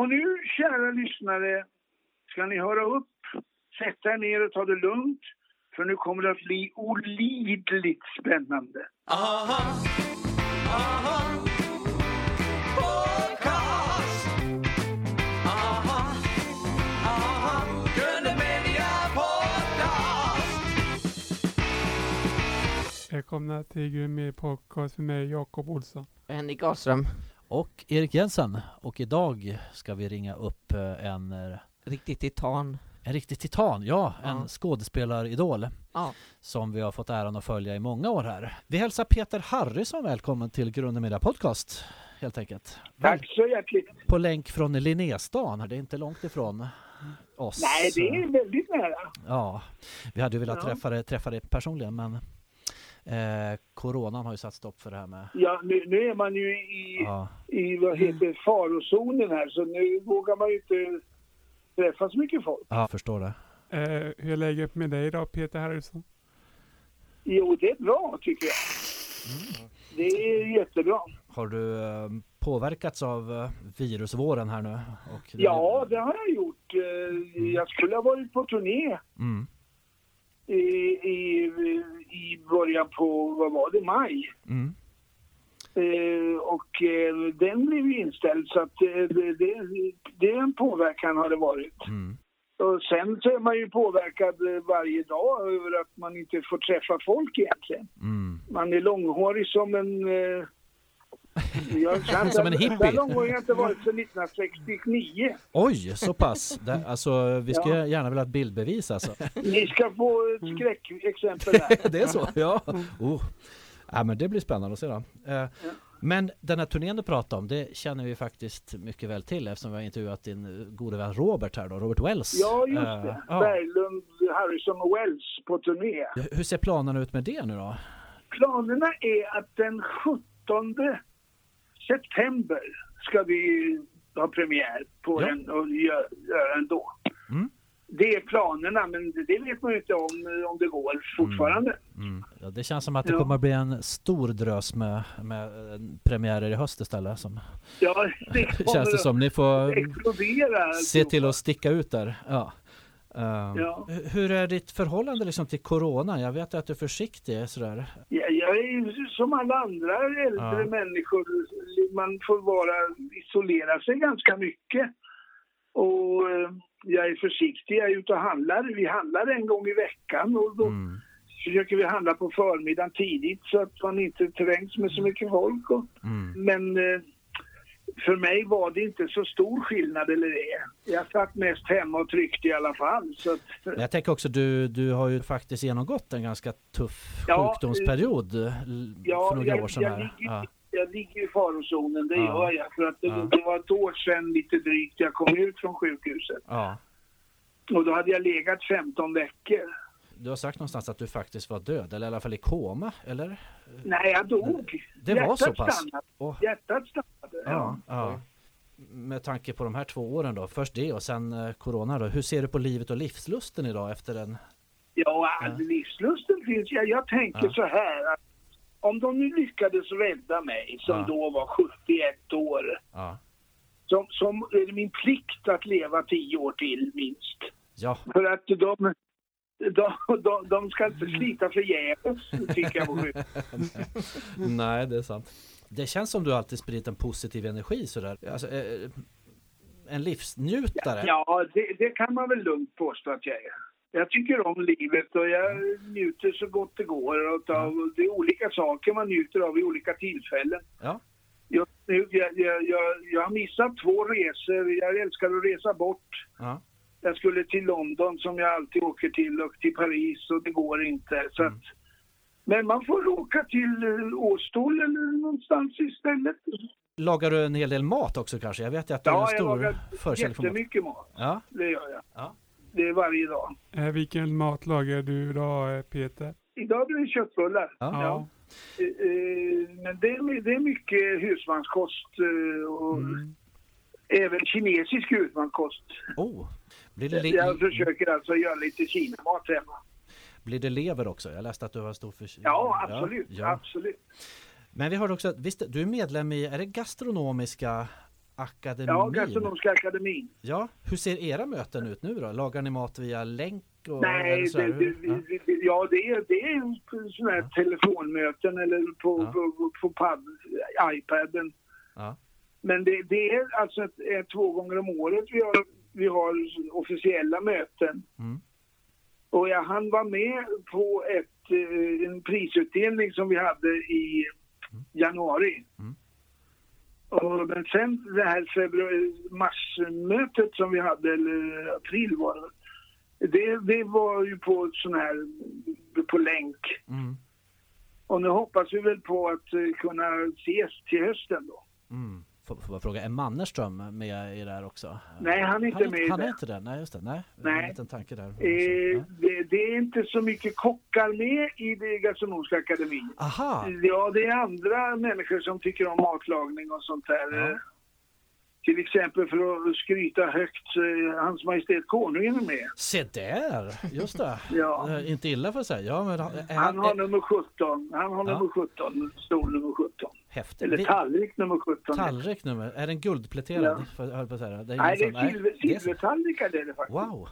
Och nu, kära lyssnare, ska ni höra upp, sätta er ner och ta det lugnt, för nu kommer det att bli olidligt spännande. Aha, aha. Välkomna till Grunde Media Podcast för mig, Jakob Olsson, Henrik Ahlström och Erik Jensen. Och idag ska vi ringa upp en riktig titan. En riktig titan, ja. En skådespelaridol som vi har fått äran att följa i många år här. Vi hälsar Peter Harryson välkommen till Grunde Media Podcast, helt enkelt. Tack så hjärtligt. På länk från Linnestan, det är inte långt ifrån. Oss. Nej, det är väldigt nära. Ja, vi hade ju velat träffa dig personligen, men coronan har ju satt stopp för det här med... Ja, nu är man ju i vad heter farozonen här, så nu vågar man ju inte träffa så mycket folk. Ja, förstår det. Hur är läget med dig då, Peter Harryson? Jo, det är bra tycker jag. Mm. Det är jättebra. Har du påverkats av virusvåren här nu? Och det... Ja, det har jag gjort. Jag skulle ha varit på turné. Mm. I början på, vad var det, maj. Mm. Och den blev ju inställd, så att det är en påverkan har det varit. Mm. Och sen så är man ju påverkad varje dag över att man inte får träffa folk egentligen. Mm. Man är långhårig som en... som en hippie. Den lång har jag inte varit sedan 1969. Oj, så pass. Alltså, vi skulle gärna vilja ha ett bildbevis. Alltså. Ni ska få ett skräckexempel där. Det är så, ja. Oh. Ja, men det blir spännande att se då. Men den här turnén du pratar om, det känner vi faktiskt mycket väl till, eftersom vi har intervjuat din gode vän Robert här då, Robert Wells. Ja, just det. Berglund Harrison och Wells på turné. Hur ser planerna ut med det nu då? Planerna är att den 17 september ska vi ha premiär på den och göra en då. Mm. Det är planerna, men det vet man ju inte om det går fortfarande. Mm. Mm. Ja, det känns som att det kommer att bli en stor drös med premiärer i höst istället. Som... Ja, det kommer känns det som. Ni får explodera, se till att sticka ut där. Ja. Hur är ditt förhållande liksom till corona? Jag vet att du är försiktig. Sådär. Ja, jag är som alla andra äldre människor. Man får isolera sig ganska mycket. Och jag är försiktig. Jag är ute och handlar. Vi handlar en gång i veckan. Och då försöker vi handla på förmiddagen tidigt, så att man inte trängs med så mycket folk. Men... för mig var det inte så stor skillnad eller det. Jag satt mest hemma och tryckte i alla fall. Så att... Jag tänker också, du har ju faktiskt genomgått en ganska tuff sjukdomsperiod för några år sedan. Jag ligger i farozonen, det gör jag. För att det var ett år sedan lite drygt jag kom ut från sjukhuset. Ja. Och då hade jag legat 15 veckor. Du har sagt någonstans att du faktiskt var död, eller i alla fall i koma, eller? Nej, jag dog. Det var så pass. Hjärtat stannade. Ja. Med tanke på de här 2 åren då, först det och sen corona då. Hur ser du på livet och livslusten idag efter den? Ja, livslusten finns. Jag tänker så här, att om de nu lyckades rädda mig, som då var 71 år, som är det min plikt att leva 10 år till minst. Ja. För att de ska inte slita förgäves, tycker jag. Nej, det är sant. Det känns som du alltid sprider en positiv energi sådär. Alltså, en livsnjutare. Ja, det kan man väl lugnt påstå att jag är. Jag tycker om livet och jag njuter så gott det går. Och det är olika saker man njuter av i olika tillfällen. Ja. Jag har missat 2 resor. Jag älskar att resa bort. Ja. Jag skulle till London som jag alltid åker till, och till Paris, och det går inte. Så att, men man får åka till Åstol eller någonstans istället. Lagar du en hel del mat också kanske? Jag vet att du är en stor förkärlek för mat. Jättemycket mat. Ja. Det gör jag. Ja. Det är varje dag. Vilken mat lagar du då, Peter? Idag blir det köttbullar. Ja. Men det är mycket husmanskost och... även kinesisk husmanskost. Jag försöker alltså göra lite kinamat hemma. Blir det lever också? Jag läste att du var stor för Kina. Ja, absolut. Ja. Absolut. Men vi har också, visst, du är medlem i, är det gastronomiska akademin. Ja, Gastronomiska akademin. Ja, hur ser era möten ut nu då? Lagar ni mat via länk? Och nej, det är sådana här telefonmöten eller på iPaden. Ja. Men det är alltså två gånger om året vi har officiella möten. Mm. Och jag hann vara med på en prisutdelning som vi hade i januari. Mm. Och, men sen det här marsmötet som vi hade, eller april var det. Det var ju på sån här på länk. Mm. Och nu hoppas vi väl på att kunna ses till hösten då. Mm. Får jag fråga, är Mannerström med i det här också? Nej, han är inte med. Han är inte där. Nej, just det. Nej. En liten tanke där. Det är inte så mycket kockar med i det gastronomiska akademin. Aha. Ja, det är andra människor som tycker om matlagning och sånt där. Ja. Till exempel, för att skryta högt, Hans Majestät Konungen är med. Se där, just det. Ja. Inte illa för sig. Ja, men han har nummer 17. Han har nummer 17, stol nummer 17. Häftigt. Eller tallrik nummer 17. Tallrik nummer. Är den guldpläterad? Ja. Nej, det är silvertallrik är det faktiskt. Wow.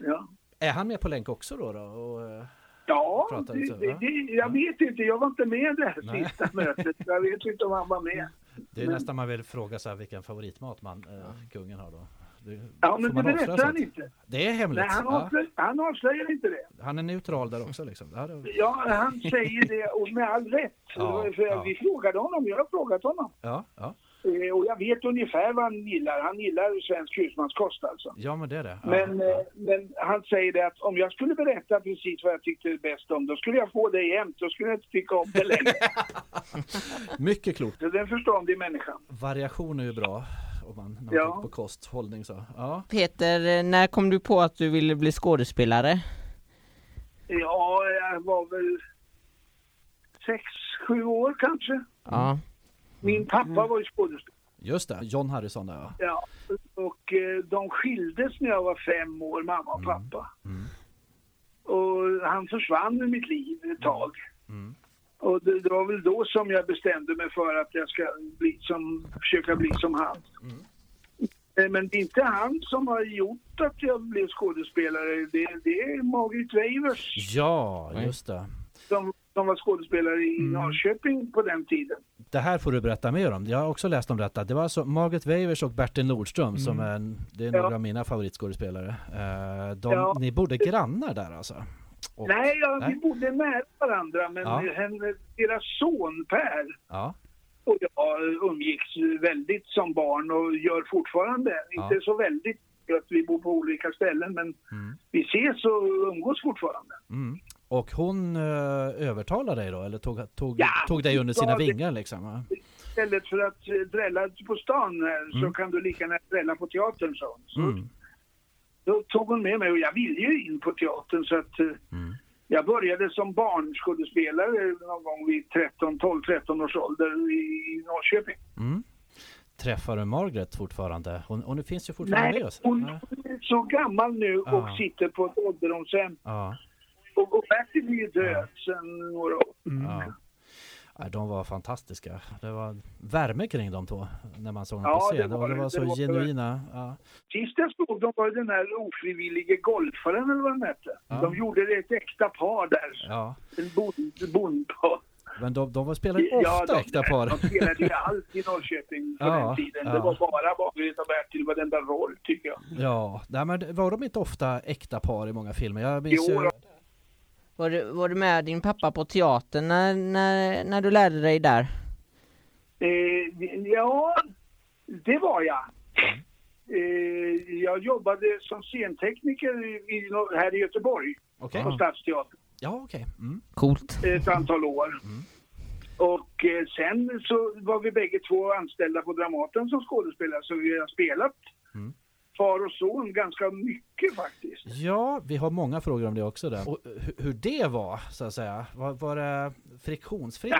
Ja. Är han med på länk också då? Och, ja, jag vet inte. Jag var inte med det här sista mötet. Jag vet inte om han var med. Det är nästan man vill fråga så här, vilken favoritmat kungen har då. Men det berättar han inte. Det är hemligt. Nej, han avslöjar inte det. Han är neutral där också liksom. Ja, han säger det och med all rätt. För vi frågade honom, jag har frågat honom. Ja. Och jag vet ungefär vad han gillar. Han gillar svensk husmanskost alltså. Ja, men det är det. Men han säger det att om jag skulle berätta precis vad jag tyckte är bäst om, då skulle jag få det jämt. Då skulle jag inte tycka om det längre. Mycket klokt. Så den förståndig människan. Variation är ju bra om man tänker på kosthållning så. Ja. Peter, när kom du på att du ville bli skådespelare? Ja, jag var väl 6-7 år kanske. Ja. Min pappa var ju skådespelare. Just det, John Harrison där. Ja, och de skildes när jag var 5 år, mamma och pappa. Mm. Och han försvann i mitt liv ett tag. Mm. Och det var väl då som jag bestämde mig för att jag ska försöka bli som han. Mm. Men det är inte han som har gjort att jag blev skådespelare. Det är Margret Weivers. Ja, just det. Som var skådespelare i Norrköping på den tiden. Det här får du berätta mer om. Jag har också läst om detta. Det var alltså Margret Weivers och Bertil Nordström som är några av mina favoritskådespelare. Ni bodde grannar där alltså? Och, vi bodde nära varandra, men deras son Per och jag umgicks väldigt som barn och gör fortfarande. Inte så väldigt att vi bor på olika ställen, men vi ses och umgås fortfarande. Mm. Och hon övertalade dig då? Eller tog dig under sina vingar liksom? Istället för att drälla på stan så kan du lika gärna drälla på teatern, sa hon. Så då tog hon med mig och jag ville ju in på teatern så att jag började som barnskådespelare någon gång vid 12-13 års ålder i Norrköping. Mm. Träffar du Margret fortfarande? Hon finns ju fortfarande med oss. Hon är så gammal nu och sitter på ett ålderdomshem. Ja. Och Bertil blir ju död sedan några år. Mm. Ja, de var fantastiska. Det var värme kring dem då när man såg dem på scen. Det var genuina. Ja. Sist jag såg dem var den här ofrivillige golfaren eller vad den hette. Ja. De gjorde det ett äkta par där. Ja. En bondpar. Men de spelade ofta äkta par. De spelade ju allt i Norrköping på den tiden. Ja. Det var bara Margret och Bertil varenda roll tycker jag. Ja, nej, men var de inte ofta äkta par i många filmer? Jag minns ju... Var du med din pappa på teatern när du lärde dig där? Det var jag. Jag jobbade som scentekniker här i Göteborg på Stadsteatern. Ja, okej. Okay. Mm. Coolt. Ett antal år. Mm. Och sen så var vi bägge två anställda på Dramaten som skådespelare, så vi har spelat far och son ganska mycket faktiskt. Ja, vi har många frågor om det också där. Och hur det var, så att säga. Var det friktionsfritt?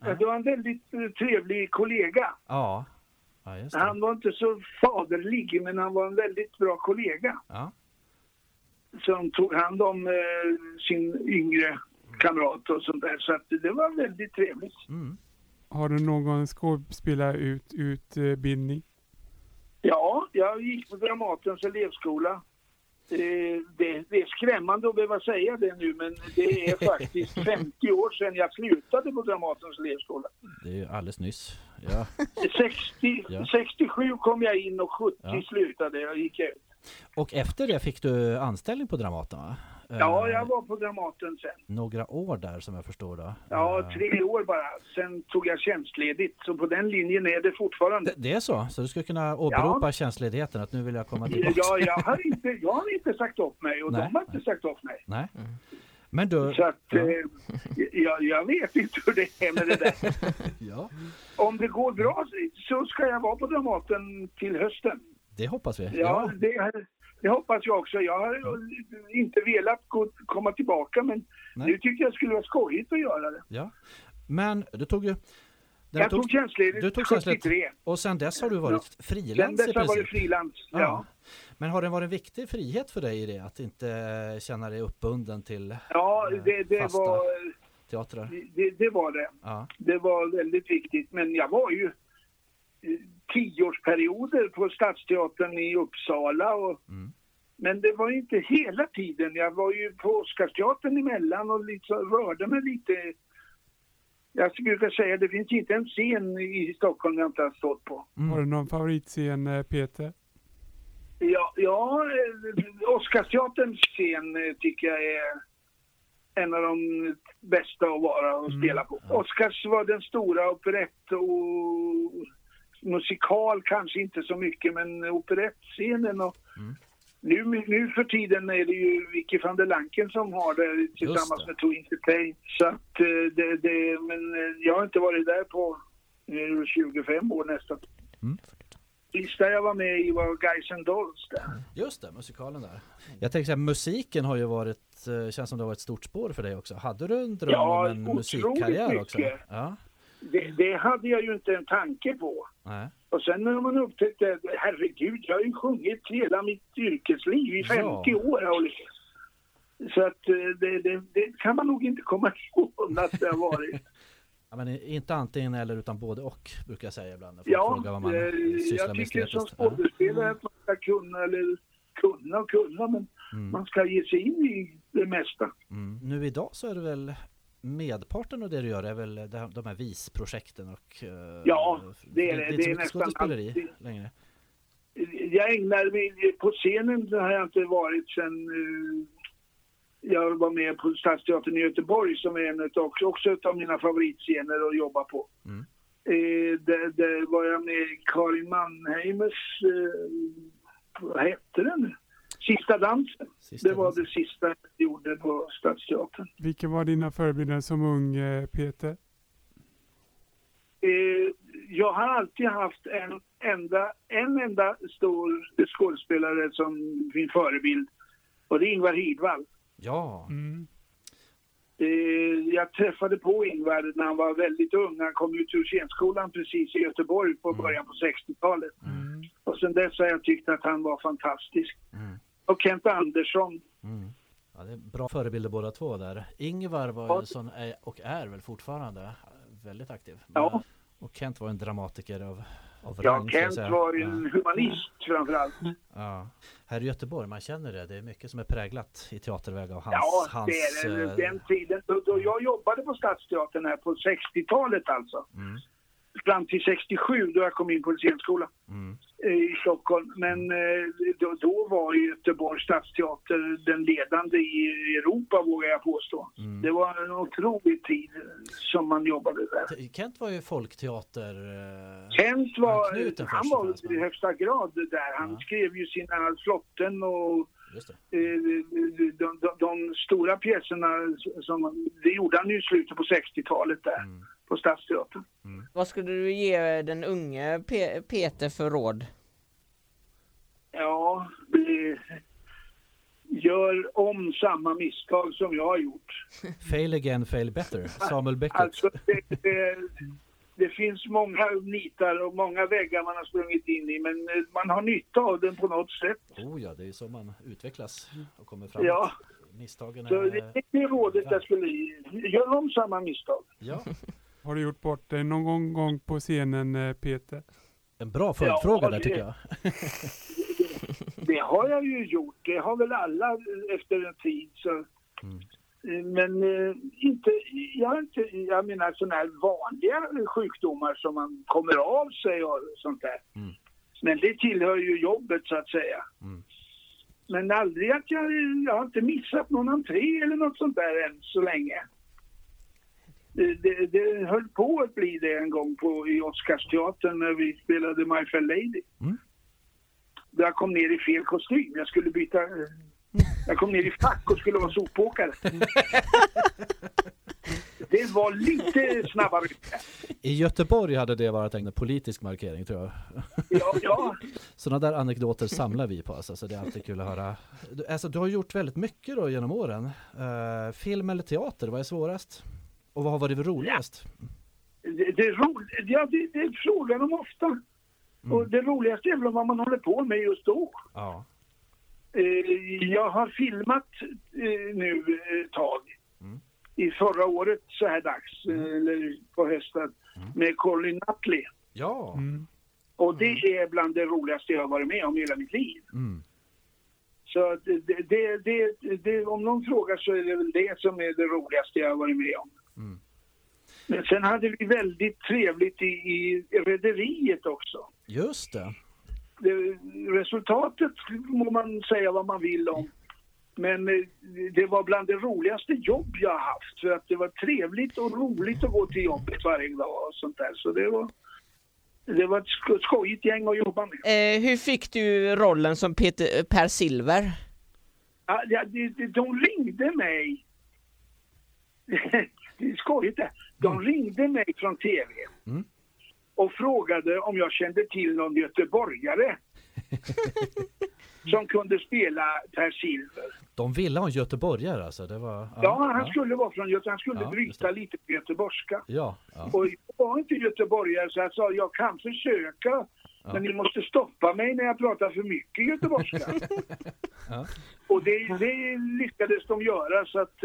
Ja, det var en väldigt trevlig kollega. Ja, just det. Han var inte så faderlig, men han var en väldigt bra kollega. Ja. Som tog hand om sin yngre kamrat och sånt där. Så att det var väldigt trevligt. Mm. Har du någon skådespelarutbildning? Ja, jag gick på Dramatens elevskola. Det är skrämmande att behöva säga det nu, men det är faktiskt 50 år sedan jag slutade på Dramatens elevskola. Det är ju alldeles nyss. Ja. 67 kom jag in och 70 slutade jag, gick ut. Och efter det fick du anställning på Dramaten, va? Ja, jag var på Dramaten sen. Några år där, som jag förstår då. Ja, 3 år bara. Sen tog jag tjänstledigt. Så på den linjen är det fortfarande. Det är så? Så du skulle kunna åberopa tjänstledigheten, att nu vill jag komma tillbaka? Ja, jag har inte sagt upp mig och de har inte sagt upp mig. Nej. Mm. Men du... Så att, jag vet inte hur det är med det där. Ja. Om det går bra så ska jag vara på Dramaten till hösten. Det hoppas vi. Ja. Det hoppas jag också. Jag har inte velat komma tillbaka, men nu tycker jag skulle vara skojigt att göra det. Ja. Men du tog ju... Jag tog tjänstledigt. Och sen dess har du varit frilans i princip. Sen dess har varit frilans, ja. Men har det varit en viktig frihet för dig i det? Att inte känna dig uppbunden till fasta teatrar? Det var det. Ja. Det var väldigt viktigt. Men jag var ju... 10-årsperioder på Stadsteatern i Uppsala. Men det var inte hela tiden. Jag var ju på Oskarsteatern emellan och rörde mig lite. Jag brukar säga att det finns inte en scen i Stockholm jag inte har stått på. Har du någon favoritscen, Peter? Ja, Oskarsteaterns scen tycker jag är en av de bästa att vara och spela på. Oscars var den stora operett och musikal kanske inte så mycket, men operettscenen och nu för tiden är det ju Vicky van der Lanken som har det tillsammans med To Interplay. Så att men jag har inte varit där på 25 år nästan. Sista jag var med i var Guys and Dolls där. Just det, musikalen där. Jag tänker så här, musiken har ju varit, känns som det har varit ett stort spår för dig också. Hade du en dröm om en musikkarriär mycket. Också? Ja. Det hade jag ju inte en tanke på. Nej. Och sen när man upptäckte, herregud, jag har ju sjungit hela mitt yrkesliv i 50 år. Och liksom. Så att det kan man nog inte komma ihåg att det har varit. Ja, men inte antingen eller utan både och, brukar jag säga ibland. Jag tycker som skådespelare att man ska kunna, men man ska ge sig in i det mesta. Nu idag så är det väl medparten av det du gör är väl de här visprojekten och det är nästan alltid längre. Jag ägnar mig på scenen, det har jag inte varit sen jag var med på Stadsteatern i Göteborg, som är en också av mina favoritscener att jobba på. Där var jag med Karin Mannheimers vad hette den? Sista dansen. Det var det sista jag gjorde på Stadsteatern. Vilka var dina förebilder som ung, Peter? Jag har alltid haft en enda stor skådespelare som min förebild. Och det är Ingvar Hirdwall. Ja. Jag träffade på Ingvar när han var väldigt ung. Han kom ut ur scenskolan precis i Göteborg på början på 60-talet. Och sen dess har jag tyckt att han var fantastisk. Och Kent Andersson. Ja, det är bra förebilder båda två där. Ingvar var ju som är väl fortfarande väldigt aktiv. Ja. Och Kent var en dramatiker av rang. Kent var en humanist framförallt. Ja. Här i Göteborg, man känner det. Det är mycket som är präglat i teaterväg av hans... Ja, det är den tiden. Då jag jobbade på Stadsteatern här på 60-talet alltså. Fram till 67 då jag kom in på scenskolan i Stockholm. Men då var ju Göteborgs Stadsteater den ledande i Europa, vågar jag påstå. Det var en otrolig tid som man jobbade där. Kent var ju folkteater... Kent var... Han var i högsta grad där. Han skrev ju sina flotten och... De stora pjäserna som det gjorde han ju i slutet på 60-talet där på Stadsteatern. Vad skulle du ge den unge Peter för råd? Ja, gör om samma misstag som jag har gjort. Fail again, fail better. Samuel Beckett. Alltså, det finns många nitar och många väggar man har sprungit in i, men man har nytta av den på något sätt. Det är ju så man utvecklas och kommer framåt. Ja. Misstagen är... Så det är rådet jag skulle ge. Gör om samma misstag. Ja. Har du gjort bort dig någon gång på scenen, Peter? En bra följdfråga där, tycker jag. Det har jag ju gjort. Det har väl alla efter en tid. Så. Mm. Men jag menar sådana här vanliga sjukdomar som man kommer av sig och sånt där. Mm. Men det tillhör ju jobbet, så att säga. Mm. Men aldrig att jag har inte missat någon entré eller något sånt där än så länge. Det höll på att bli det en gång i Oskarsteatern när vi spelade My Fair Lady. Mm. Jag kom ner i fel kostym. Jag kom ner i fack och skulle vara sopåkare. Det var lite snabbare. I Göteborg hade det varit en politisk markering, tror jag. Ja. Sådana där anekdoter samlar vi på. Alltså, så det är alltid kul att höra. Alltså, du har gjort väldigt mycket då genom åren. Film eller teater, vad är svårast? Och vad har varit roligast? Det frågar de ofta. Mm. Och det roligaste är väl vad man håller på med just då. Ja. Jag har filmat nu ett tag. Mm. I förra året så här dags, eller på hösten, med Colin Nutley. Ja. Mm. Och det är bland det roligaste jag har varit med om i hela mitt liv. Mm. Så det, om någon frågar så är det väl det som är det roligaste jag har varit med om. Mm. Men sen hade vi väldigt trevligt i Rederiet också. Just det. Resultatet må man säga vad man vill om. Men det var bland det roligaste jobb jag har haft. För att det var trevligt och roligt att gå till jobbet varje dag och sånt där. Så det var ett skojigt gäng att jobba med. Hur fick du rollen som Per Silver? Ja, de ringde mig. Det är skojigt det. De ringde mig från TV och frågade om jag kände till någon göteborgare som kunde spela Per Silver. De ville ha en göteborgare, alltså. Det var... Ja, han skulle vara från Göteborg. Han skulle bryta lite på göteborgska. Ja. Och jag var inte göteborgare, så jag sa, jag kan försöka, men ni måste stoppa mig när jag pratar för mycket göteborgska. Ja. Och det lyckades de göra, så att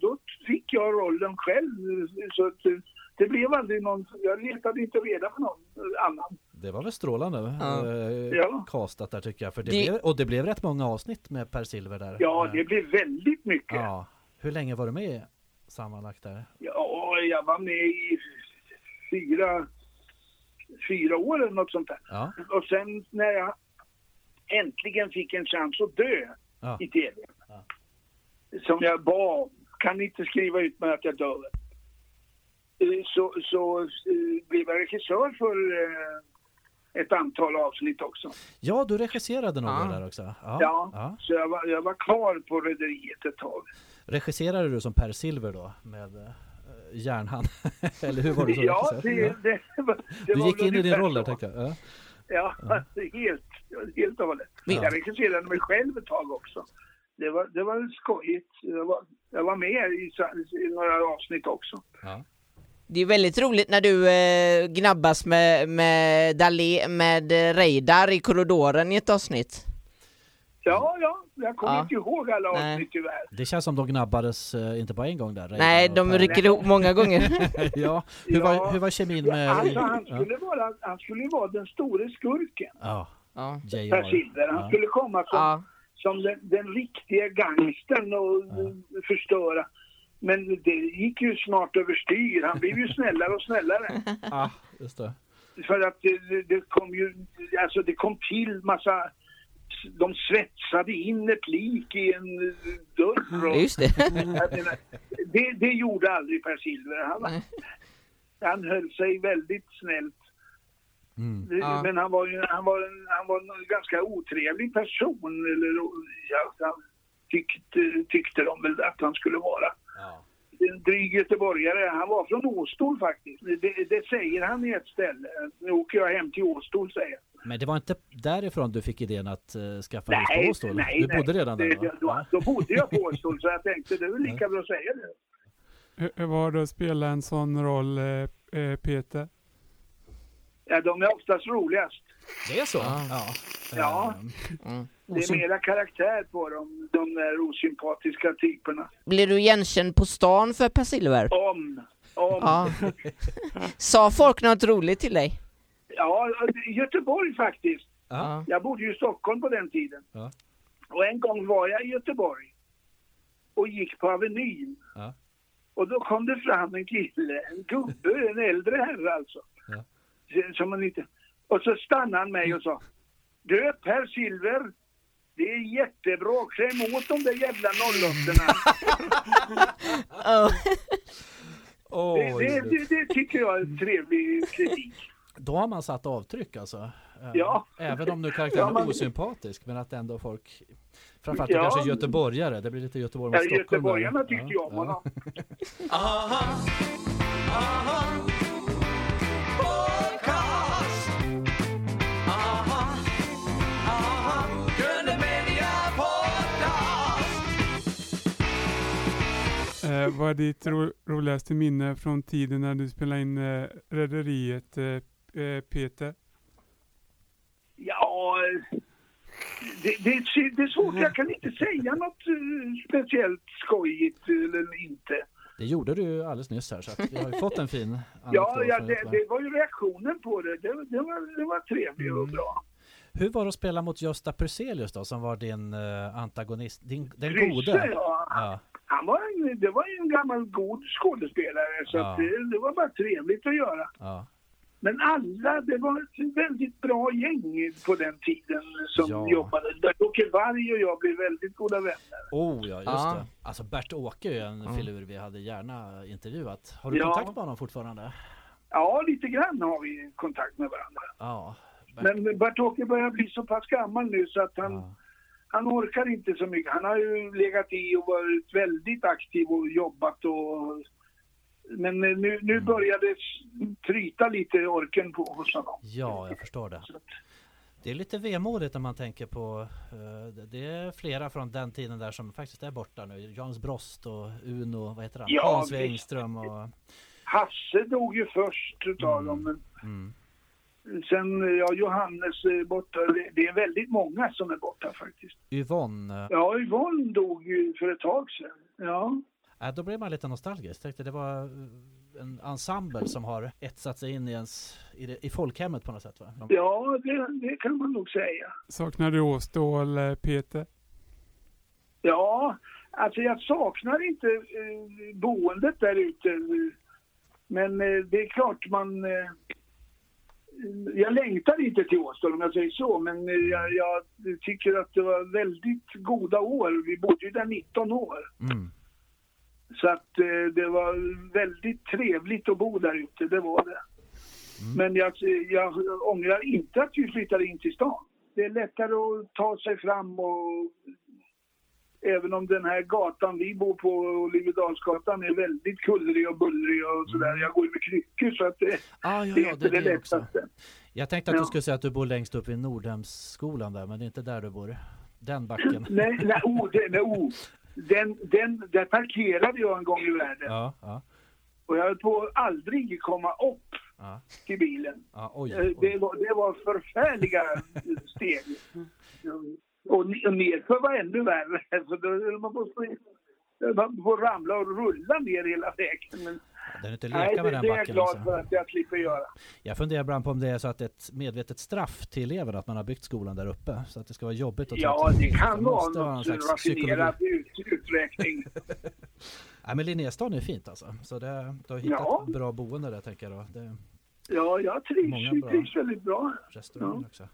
då fick jag rollen själv. Så att det blev aldrig någon, jag letade inte reda på någon annan. Det var väl strålande castat där, tycker jag. För det blev rätt många avsnitt med Per Silver där. Ja, det blev väldigt mycket. Ja. Hur länge var du med sammanlagt där? Ja, jag var med i fyra år eller något sånt där. Ja. Och sen när jag äntligen fick en chans att dö i TV. Ja. Som jag bad, kan inte skriva ut med att jag dör. Så blev jag regissör för ett antal avsnitt också. Ja, du regisserade några där också. Ja. Så jag var kvar på Rederiet ett tag. Regisserade du som Per Silver då med järnhand? Eller hur var du som regissör? Det du gick in i din roll där, tänkte jag. Ja, helt och hållet. Jag regisserade mig själv ett tag också. Det var skojigt. Jag var med i några avsnitt också. Ja. Det är väldigt roligt när du gnabbas med Reidar i korridoren i ett avsnitt. Ja. Jag kommer inte ihåg alla avsnitt tyvärr. Det känns som de gnabbades inte bara en gång där. Nej, de rycker ihop många gånger. Ja. Hur var kemin med... Alltså, han skulle vara den stora skurken. Ja. Per Silver. Han skulle komma som den riktiga gangstern och förstöra. Men det gick ju snart överstyr. Han blev ju snällare och snällare. Ja, just det. För att det kom ju... Alltså det kom till massa... De svetsade in ett lik i en dörr. Och, just det. Menar, det gjorde aldrig Per Silver. Han höll sig väldigt snällt. Men han var en ganska otrevlig person. Eller, tyckte de väl att han skulle vara. En dryg göteborgare. Han var från Åstol faktiskt. Det säger han i ett ställe. Nu åker jag hem till Åstol, säger han. Men det var inte därifrån du fick idén att skaffa en på Åstol? Nej. Bodde redan där, då bodde jag på Åstol, så jag tänkte det är lika bra att säga det. Hur var det att spela en sån roll, Peter? Ja, de är oftast roligast. Det är så? Ja. Det är mera karaktär på dem, de där osympatiska typerna. Blir du igenkänd på stan för Per Silver? Om Ja. Sa folk något roligt till dig? Ja, Göteborg faktiskt. Ja. Jag bodde ju i Stockholm på den tiden. Ja. Och en gång var jag i Göteborg och gick på Avenyn. Ja. Och då kom det fram en kille, en gubbe, en äldre herre alltså. Ja. Som man inte... Och så stannade han mig och sa: "Du, Per Silver, det är jättebra att klä emot de där jävla nollotterna." Det tycker jag är en trevlig kritik. Då har man satt avtryck alltså. Ja. Även om nu karaktären är osympatisk, men att ändå folk, framförallt kanske göteborgare, det blir lite Göteborg mot Stockholm. Göteborgarna tyckte jag om honom. Aha. Aha. Vad är ditt roligaste minne från tiden när du spelade in Rederiet, Peter? Ja, det är svårt. Jag kan inte säga något speciellt skojigt eller inte. Det gjorde du ju alldeles nyss här, så att vi har ju fått en fin anekdot. Ja, det var ju reaktionen på det. Det var trevligt och bra. Hur var det att spela mot Gösta Perselius då, som var din antagonist? Den gode? Ja. Det var ju en gammal god skådespelare, så att det var bara trevligt att göra. Ja. Men det var ett väldigt bra gäng på den tiden som jobbade. Bert-Åke Varg och jag blev väldigt goda vänner. Det. Alltså Bert-Åke är en filur vi hade gärna intervjuat. Har du kontakt med honom fortfarande? Ja, lite grann har vi kontakt med varandra. Ja. Men Bert-Åke börjar bli så pass gammal nu så att han orkar inte så mycket. Han har ju legat i och varit väldigt aktiv och jobbat. Men nu börjar det tryta lite orken på hos honom. Ja, jag förstår det. Det är lite vemodigt när man tänker på... Det är flera från den tiden där som faktiskt är borta nu. Jans Brost och Uno, vad heter han? Ja, Hans Wengström och... Hasse dog ju först utav dem, men... Mm. Sen, Johannes är borta. Det är väldigt många som är borta faktiskt. Yvonne. Ja, Yvonne dog ju för ett tag sedan. Ja. Då blev man lite nostalgisk. Tänkte det var en ensemble som har etsat sig in i folkhemmet på något sätt, va? Ja, det kan man nog säga. Saknar du Åstol, Peter? Ja, alltså jag saknar inte boendet där ute. Men det är klart man... Jag längtar inte till Åstol om jag säger så, men jag tycker att det var väldigt goda år. Vi bodde ju där 19 år. Mm. Så att det var väldigt trevligt att bo där ute, det var det. Mm. Men jag ångrar inte att vi flyttade in till stan. Det är lättare att ta sig fram och... Även om den här gatan vi bor på, Oliverdalsgatan, är väldigt kullrig och bullrig och sådär. Jag går ju med kryckor så att det är inte det lättaste. Jag tänkte att du skulle säga att du bor längst upp i Nordhemsskolan där, men det är inte där du bor. Den backen. Den där parkerade jag en gång i världen. Ja. Och jag höll på att aldrig komma upp till bilen. Ja, oj. Det var förfärliga steg. Och nerför var ännu värre. Så då höll man får ramla och rulla ner hela vägen. Men det är inte leka med den backen. Det är jag glad för att jag slipper göra. Jag funderar ibland på om det är så att ett medvetet straff till eleverna att man har byggt skolan där uppe. Så att det ska vara jobbigt. Det kan vara en slags raffinerad uträkning. Men Linnestan är fint alltså. Så du har hittat bra boende där, tänker jag då. Jag trivs väldigt bra. Restaurang också.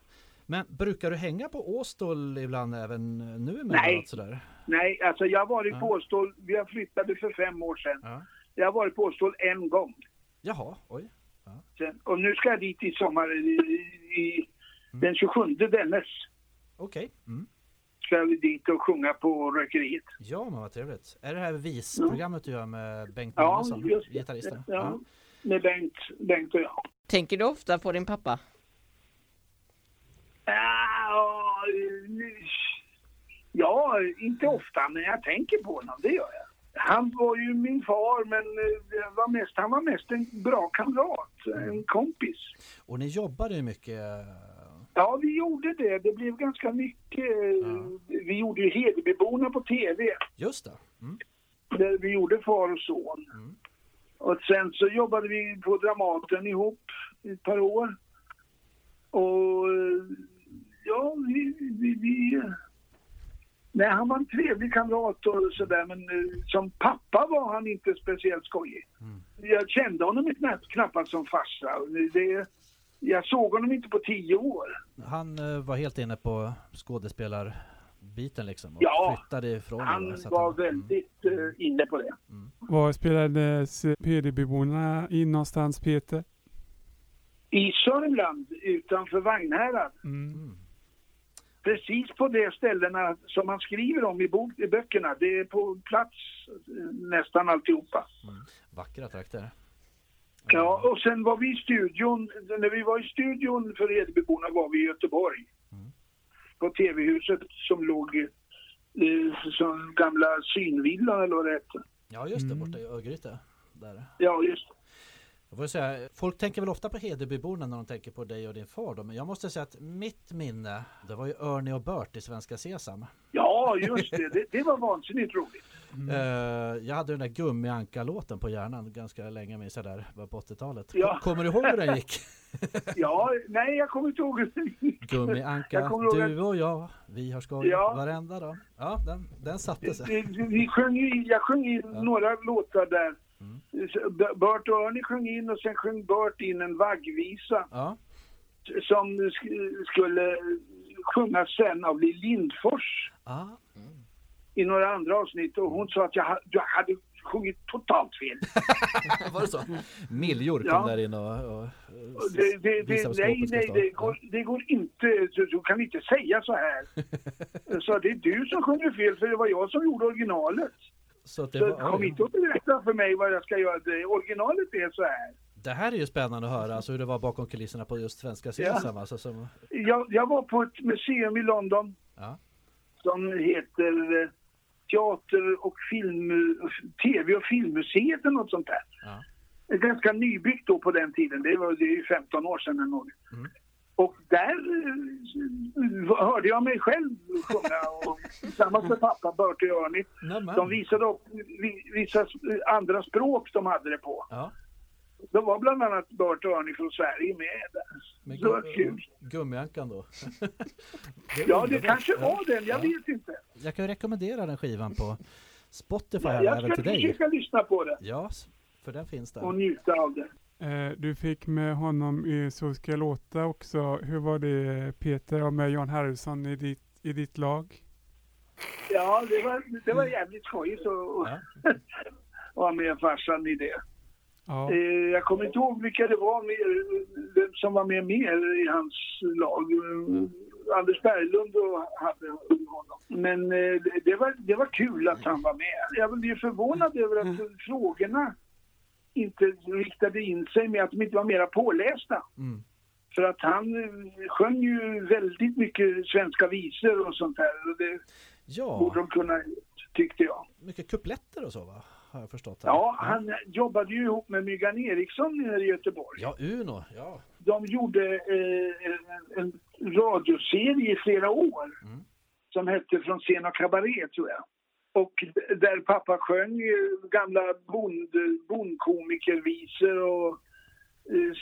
Men brukar du hänga på Åstol ibland även nu? Nej. Sådär? Nej, alltså jag har varit på Åstol, jag flyttade för 5 år sedan. Ja. Jag har varit på Åstol en gång. Jaha, oj. Ja. Sen, och nu ska jag dit i sommar, den 27 dennes. Okej. Mm. Ska vi dit och sjunga på Rökeriet. Ja, men vad trevligt. Är det här visprogrammet du gör med Bengt Magnusson, gitarristen? Ja, med Bengt och jag. Tänker du ofta på din pappa? Ja, inte ofta, men jag tänker på honom, det gör jag. Han var ju min far, men han var mest en bra kamrat, en kompis. Och ni jobbade ju mycket? Ja, vi gjorde det. Det blev ganska mycket. Vi gjorde ju Hedebyborna på tv. Just det. Mm. Där vi gjorde far och son. Mm. Och sen så jobbade vi på Dramaten ihop i ett par år. Och ja, vi nej, han var en trevlig kamrat och sådär, men som pappa var han inte speciellt skojig. Mm. Jag kände honom knappast som farsa. Jag såg honom inte på 10 år. Han var helt inne på skådespelarbiten liksom och flyttade ifrån. Han var väldigt inne på det. Mm. Var spelades Hedebyborna in någonstans, Peter? I Sörmland utanför Vagnhärad. Mm. Precis på de ställena som man skriver om i böckerna. Det är på plats nästan alltihopa. Mm. Vackra trakter. Mm. Ja, och sen var vi i studion. När vi var i studion för Hedebyborna var vi i Göteborg. Mm. På tv-huset som låg som gamla synvillan eller vad det heter. Ja, just det. Mm. Borta i Örgryte. Där. Ja, just det. Jag får säga, folk tänker väl ofta på Hedebyborna när de tänker på dig och din far då, men jag måste säga att mitt minne, det var ju Örne och Bert i Svenska Sesam. Ja, just det. Det var vansinnigt roligt. Mm. Jag hade den där gummianka-låten på hjärnan ganska länge med sådär på 80-talet. Ja. Kommer du ihåg hur den gick? Ja, nej jag kommer inte ihåg hur den gick. Gummianka, du och jag, vi har skoj varenda dag. Ja, den satte sig. Jag sjöng i några låtar där. Mm. Bert och Örne sjöng in och sen sjöng Bert in en vaggvisa som skulle sjungas sen av Lill Lindfors i några andra avsnitt, och hon sa att jag hade sjungit totalt fel. Var det så? Miljor kom där in och det går inte, du kan inte säga så här. Så det är du som sjunger fel, för det var jag som gjorde originalet. Så kom inte och berätta för mig vad jag ska göra. Originalet är så här. Det här är ju spännande att höra, alltså hur det var bakom kulisserna på just Svenska Sesam. Ja. Alltså, som... jag var på ett museum i London som heter Teater och TV och filmmuseet eller något sånt där. Ja. Det är ganska nybyggt då på den tiden. Det är ju 15 år sedan eller något. Mm. Och där hörde jag mig själv sjunga och tillsammans med pappa Bert och Örne. De visade upp vissa andra språk de hade det på. Ja. Det var bland annat Bert och Örne från Sverige med där. Så kul. Gummiankan då? Det kanske var den, jag vet inte. Jag kan rekommendera den skivan på Spotify även till dig. Jag ska försöka lyssna på den. Ja, för den finns där. Och njuta av den. Du fick med honom i Så ska jag låta också. Hur var det, Peter, och med Jan Harrison i ditt lag? Ja, det var jävligt skojigt att vara med farsan i det. Ja. Jag kommer inte ihåg vilka det var med, som var med mer i hans lag. Mm. Anders Berglund hade honom. Men det var kul att han var med. Jag blev förvånad över att frågorna inte riktade in sig med att de inte var mera pålästa. Mm. För att han sjöng ju väldigt mycket svenska visor och sånt där. Och det borde de kunna, tyckte jag. Mycket kupletter och så, va? Har jag förstått. Här. Ja, han jobbade ju ihop med Myggan Eriksson här i Göteborg. Ja, Uno. Ja. De gjorde en radioserie i flera år som hette Från scen och kabaret, tror jag. Och där pappa sjöng gamla bondkomikervisor och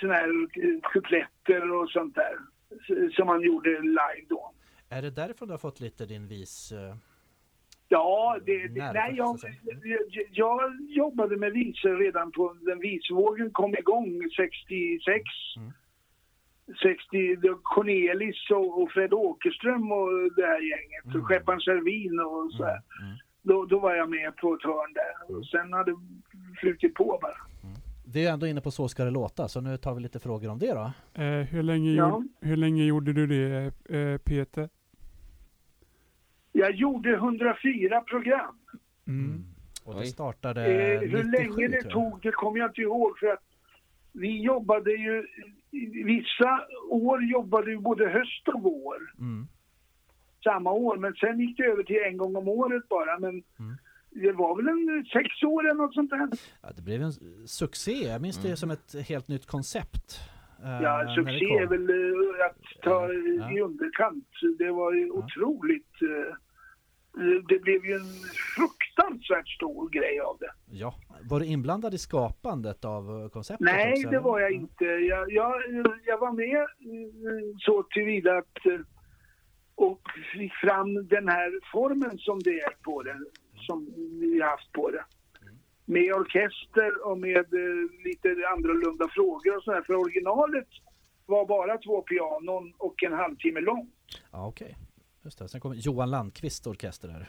såna här kupletter och sånt där som han gjorde live då. Är det därför du har fått lite din vis? Ja, jag jobbade med visor redan på den visvågen kom igång 66. Mm. 60, Cornelis och Fred Åkerström och det här gänget och Skeppan Servin och så här. Mm. Då var jag med på ett hörn där. Och sen hade flutit på bara. Mm. Vi är ändå inne på Så ska det låta. Så nu tar vi lite frågor om det då. Hur länge gjorde du det, Peter? Jag gjorde 104 program. Mm. Och det startade 97, hur länge det tog, det kommer jag inte ihåg. För att vi jobbade ju... Vissa år jobbade ju både höst och vår. Mm. Samma år, men sen gick det över till en gång om året bara, men det var väl en 6 år eller något sånt där. Ja, det blev en succé. Jag minns det som ett helt nytt koncept. Ja, succé är väl att ta i underkant. Det var otroligt det blev ju en fruktansvärt stor grej av det. Ja. Var du inblandad i skapandet av konceptet? Nej, också? Det var jag inte. Jag var med så tillvida att och fick fram den här formen som det är på det, som vi har haft på det. Med orkester och med lite annorlunda frågor och sådär. För originalet var bara 2 pianon och en halvtimme lång. Ja, okej. Okay. Just det. Sen kom Johan Landqvist orkester där.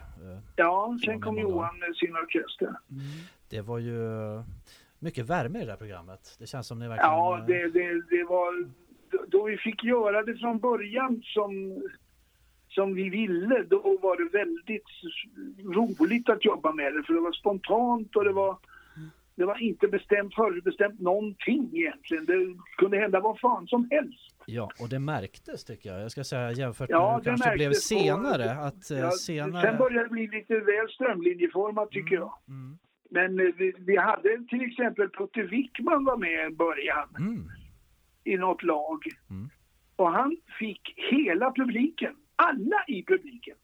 Ja, sen kom Johan med sin orkester. Mm. Det var ju mycket värme i det här programmet. Det känns som ni verkligen... Ja, det var... Då vi fick göra det från början som vi ville, då var det väldigt roligt att jobba med det, för det var spontant och det var inte bestämt, förutbestämt någonting egentligen. Det kunde hända vad fan som helst. Ja, och det märktes tycker jag. Jag ska säga jämfört med hur det kanske blev senare. Sen började det bli lite väl strömlinjeformat tycker jag. Mm. Men vi hade till exempel Putte Wickman var med i början i något lag. Mm. Och han fick hela publiken. Alla i publiken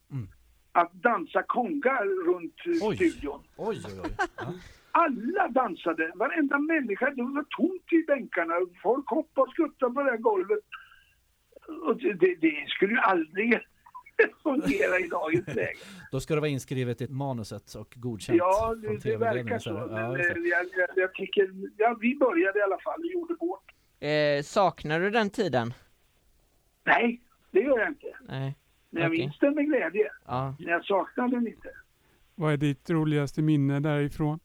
att dansa konga runt studion. Oj. Ja. Alla dansade, varenda människa. Det var tomt i bänkarna. Folk hoppade och skuttade på det här golvet. Och det skulle ju aldrig fungera i dagens läge. Då ska det vara inskrivet i manuset och godkänt. Ja, det verkar så. Jag tycker, vi började i alla fall och gjorde vårt. Saknar du den tiden? Nej, det gör jag inte. Nej. Men jag minns den med glädje. Ja. Men jag saknar den inte. Vad är ditt roligaste minne därifrån?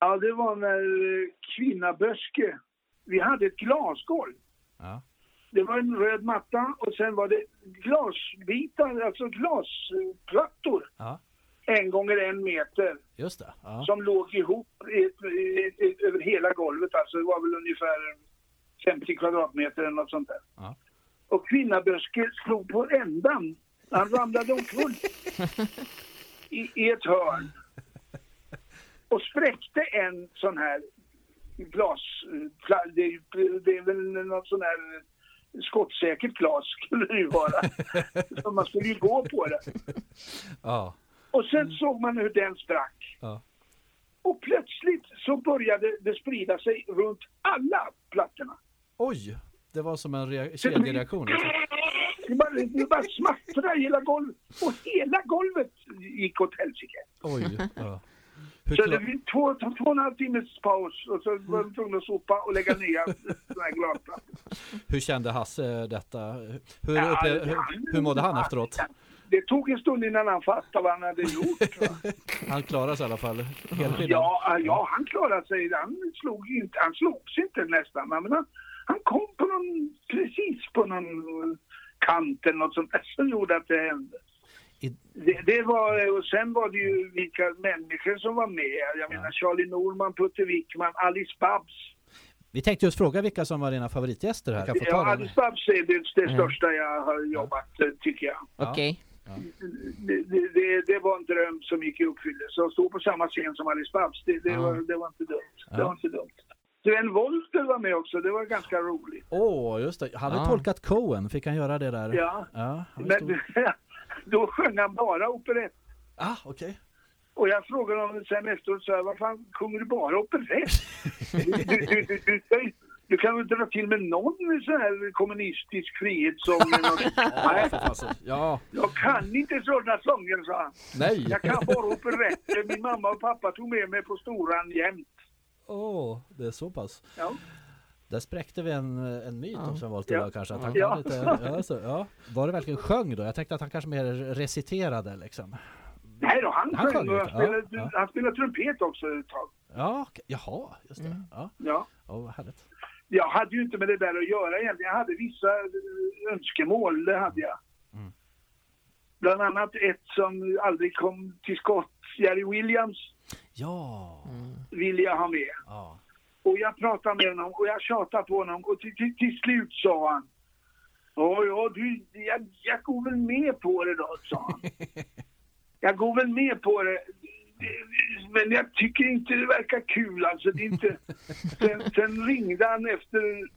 Ja, det var när Kvinnaböske. Vi hade ett glasgolv. Ja. Det var en röd matta och sen var det glasbitar, alltså glasplattor. Ja. 1 gånger 1 meter. Just det. Ja. Som låg ihop över hela golvet. Alltså det var väl ungefär 50 kvadratmeter eller något sånt där. Ja. Och Kvinnaböske slog på ändan. Han ramlade omkull i ett hörn. Och spräckte en sån här glas. Det är väl något sån här skottsäkert glas skulle det ju vara. Så man skulle ju gå på det. Ja. Och sen såg man hur den sprack. Ja. Och plötsligt så började det sprida sig runt alla plattorna. Oj! Det var som en kedjereaktion. Det bara smattrade hela golvet. Och hela golvet gick åt helsike. Oj, ja. Så det blev 2,5 timmars paus. Och så var de tvungna att sopa och lägga ner sådana här glasplattor. Hur kände Hasse detta? Hur mådde han efteråt? Det tog en stund innan han fattade vad han hade gjort. Va? Han klarade sig i alla fall. Ja, han klarade sig. Han slogs inte nästan. Men han kom på precis på någon kant eller något sånt där som gjorde att det hände. Och sen var det ju vilka människor som var med. Jag menar Charlie Norman, Putte Wickman, Alice Babs. Vi tänkte just fråga vilka som var dina favoritgäster här. Alice Babs är det största jag har jobbat, tycker jag. Okej. Ja. Det var en dröm som gick i uppfyllelse. Att stå på samma scen som Alice Babs, det var inte dumt. Ja. Det var inte dumt. Sven Wolter var med också, det var ganska roligt. Just det. Han hade tolkat Cohen, fick han göra det där? Ja. Men då sjöng han bara operett. Okej. Och jag frågade honom sen efteråt, så här, vad fan, sjunger du bara operett? Du kan väl dra till med någon sån här kommunistisk frihetssång eller något. Ja. Jag kan inte sådana sånger, sa han. Nej. Jag kan bara operett. Min mamma och pappa tog med mig på Storan jämt. Det är så pass. Ja. Där spräckte vi en myt om Sven Wolter då, kanske. Att han var det verkligen sjöng då? Jag tänkte att han kanske mer reciterade liksom. Nej då, han sjöng. Han spelade trumpet också ett tag. Ja, jaha, just det. Mm. Ja. Härligt. Jag hade ju inte med det där att göra egentligen. Jag hade vissa önskemål, det hade jag. Mm. Bland annat ett som aldrig kom till skott, Jerry Williams. Ja. Vill jag ha med. Ja. Och jag pratade med honom och jag tjatade på honom. Och till slut sa han. Jag går väl med på det då, sa han. Jag går väl med på det. Men jag tycker inte det verkar kul. Alltså det är inte... Sen ringde han efter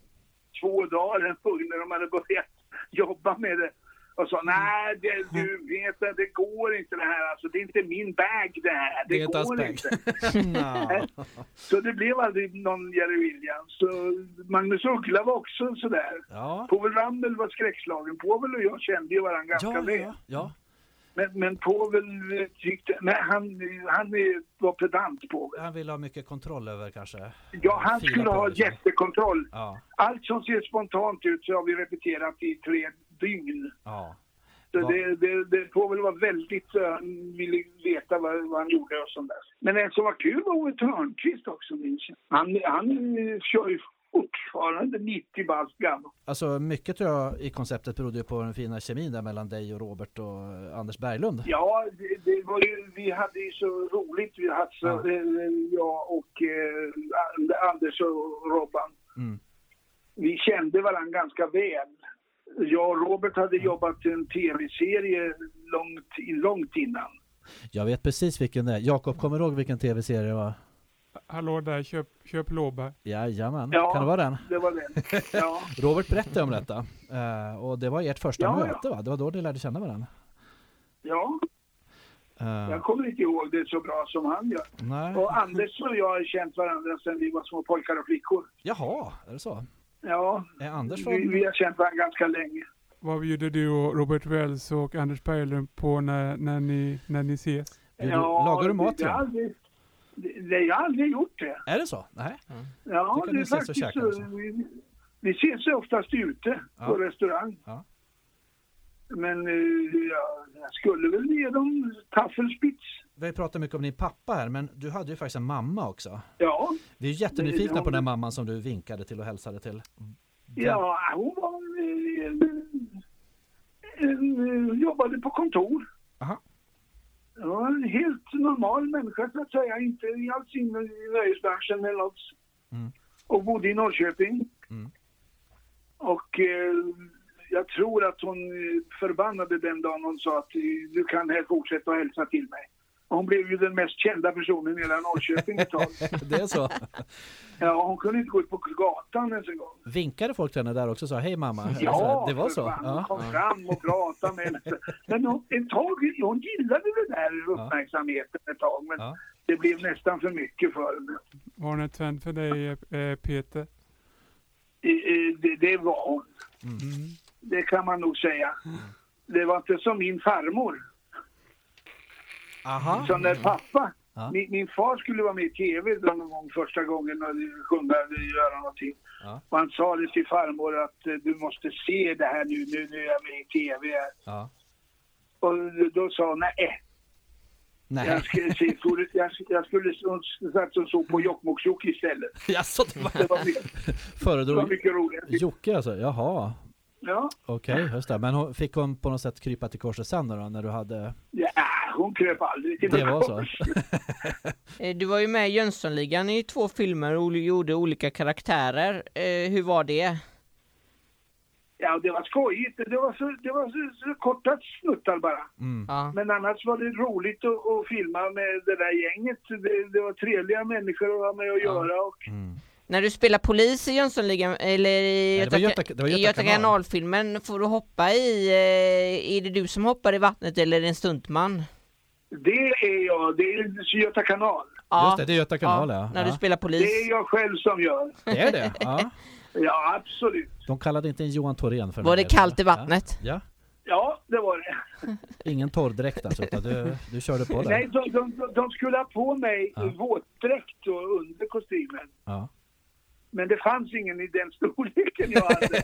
2 dagar när de hade börjat jobba med det. Och så, nej, du vet att det går inte det här. Alltså, det är inte min bag det här. Det går inte. No. Så det blev aldrig någon Jerry Williams. Så Magnus Uggla var också sådär. Ja. Povel Ramel var skräckslagen. Povel och jag kände ju varandra ganska väl. Ja. Men Povel tyckte... Nej, han var pedant, Povel. Han ville ha mycket kontroll över, kanske. Ja, han skulle ha jättekontroll. Ja. Allt som ser spontant ut så har vi repeterat i 3 dygn. Ja. Så det Povel var väldigt... ville veta vad han gjorde och sånt där. Men en som var kul var Ove Törnqvist också, minns jag. Han kör ju fortfarande 90 bast gammal. Alltså mycket tror jag i konceptet berodde ju på den fina kemin där mellan dig och Robert och Anders Berglund. Ja, det var ju, vi hade ju så roligt. Vi hade så, jag och Anders och Robban. Mm. Vi kände varandra ganska väl. Jag och Robert hade jobbat i en tv-serie långt innan. Jag vet precis vilken det är. Jakob, kommer ihåg vilken tv-serie det var? Hallå där, köp låba. Jajamän, kan det vara den? Det var den. Ja. Robert berättade om detta. Och det var ert första möte, va? Det var då ni lärde känna varandra. Ja. Jag kommer inte ihåg det så bra som han gör. Nej. Och Anders och jag har känt varandra sedan vi var små pojkar och flickor. Jaha, är det så? Ja, vi har känt varandra ganska länge. Vad gjorde du och Robert Wells och Anders Berglund på när ni ses? Lagar du mat till dem? Nej, jag har aldrig gjort det. Är det så? Nej. Mm. Ja, det är faktiskt så. Vi ses oftast ute på restaurang. Ja. Men jag skulle väl ge dem taffelspitz. Vi pratar mycket om din pappa här, men du hade ju faktiskt en mamma också. Ja. Vi är jättenyfikna på den mamman som du vinkade till och hälsade till. Ja, hon var, jobbade på kontor. Aha. Ja, en helt normal människa så att säga, inte alls in i nöjesbranschen eller något. Mm. Och bodde i Norrköping. Mm. Och jag tror att hon förbannade den dagen hon sa att du kan här fortsätta och hälsa till mig. Och hon blev ju den mest kända personen i hela Norrköping ett tag. Det är så? Ja, hon kunde inte gå ut på gatan ens en gång. Vinkade folk till henne där också och sa hej mamma? Ja, alltså, det var så. Hon kom fram och pratade med henne. Men hon gillade den där uppmärksamheten ett tag, men det blev nästan för mycket för henne. Var hon en trend för dig, Peter? Det var hon. Mm. Det kan man nog säga. Mm. Det var inte som min farmor. Aha. Som när pappa, min far skulle vara med i tv någon gång första gången och sjunga eller göra någonting. Ja. Och han sa det till farmor att du måste se det här nu är jag med i tv. Ja. Och då sa hon nej. Jag skulle satt och såg på Jokkmokks-Jocke istället. Jaså, det var mycket, föredrog det var mycket roligt. Jocke alltså, jaha. Ja. Okej, just det. Men fick hon på något sätt krypa till korset sen då när du hade... Ja, hon kröp aldrig till det var så. Du var ju med i Jönssonligan i 2 filmer och gjorde olika karaktärer. Hur var det? Ja, det var skojigt. Det var så korta snuttar bara. Mm. Ja. Men annars var det roligt att filma med det där gänget. Det var trevliga människor att vara med och göra. Och... Mm. När du spelar polis i Jönssonligan eller i Göta kanal-filmen får du hoppa i är det du som hoppar i vattnet eller är det en stuntman? Det är jag, det är Göta kanal. Ja. Just det är Göta kanal När du spelar polis. Det är jag själv som gör. Det är det. Ja. Ja, absolut. De kallade inte en Johan Thorén för. Var det kallt i vattnet? Ja. Ja, det var det. Ingen torrdräkt alltså, utan du körde på det. Nej, de skulle ha på mig våtdräkt och under kostymen. Ja. Men det fanns ingen i den storleken jag hade.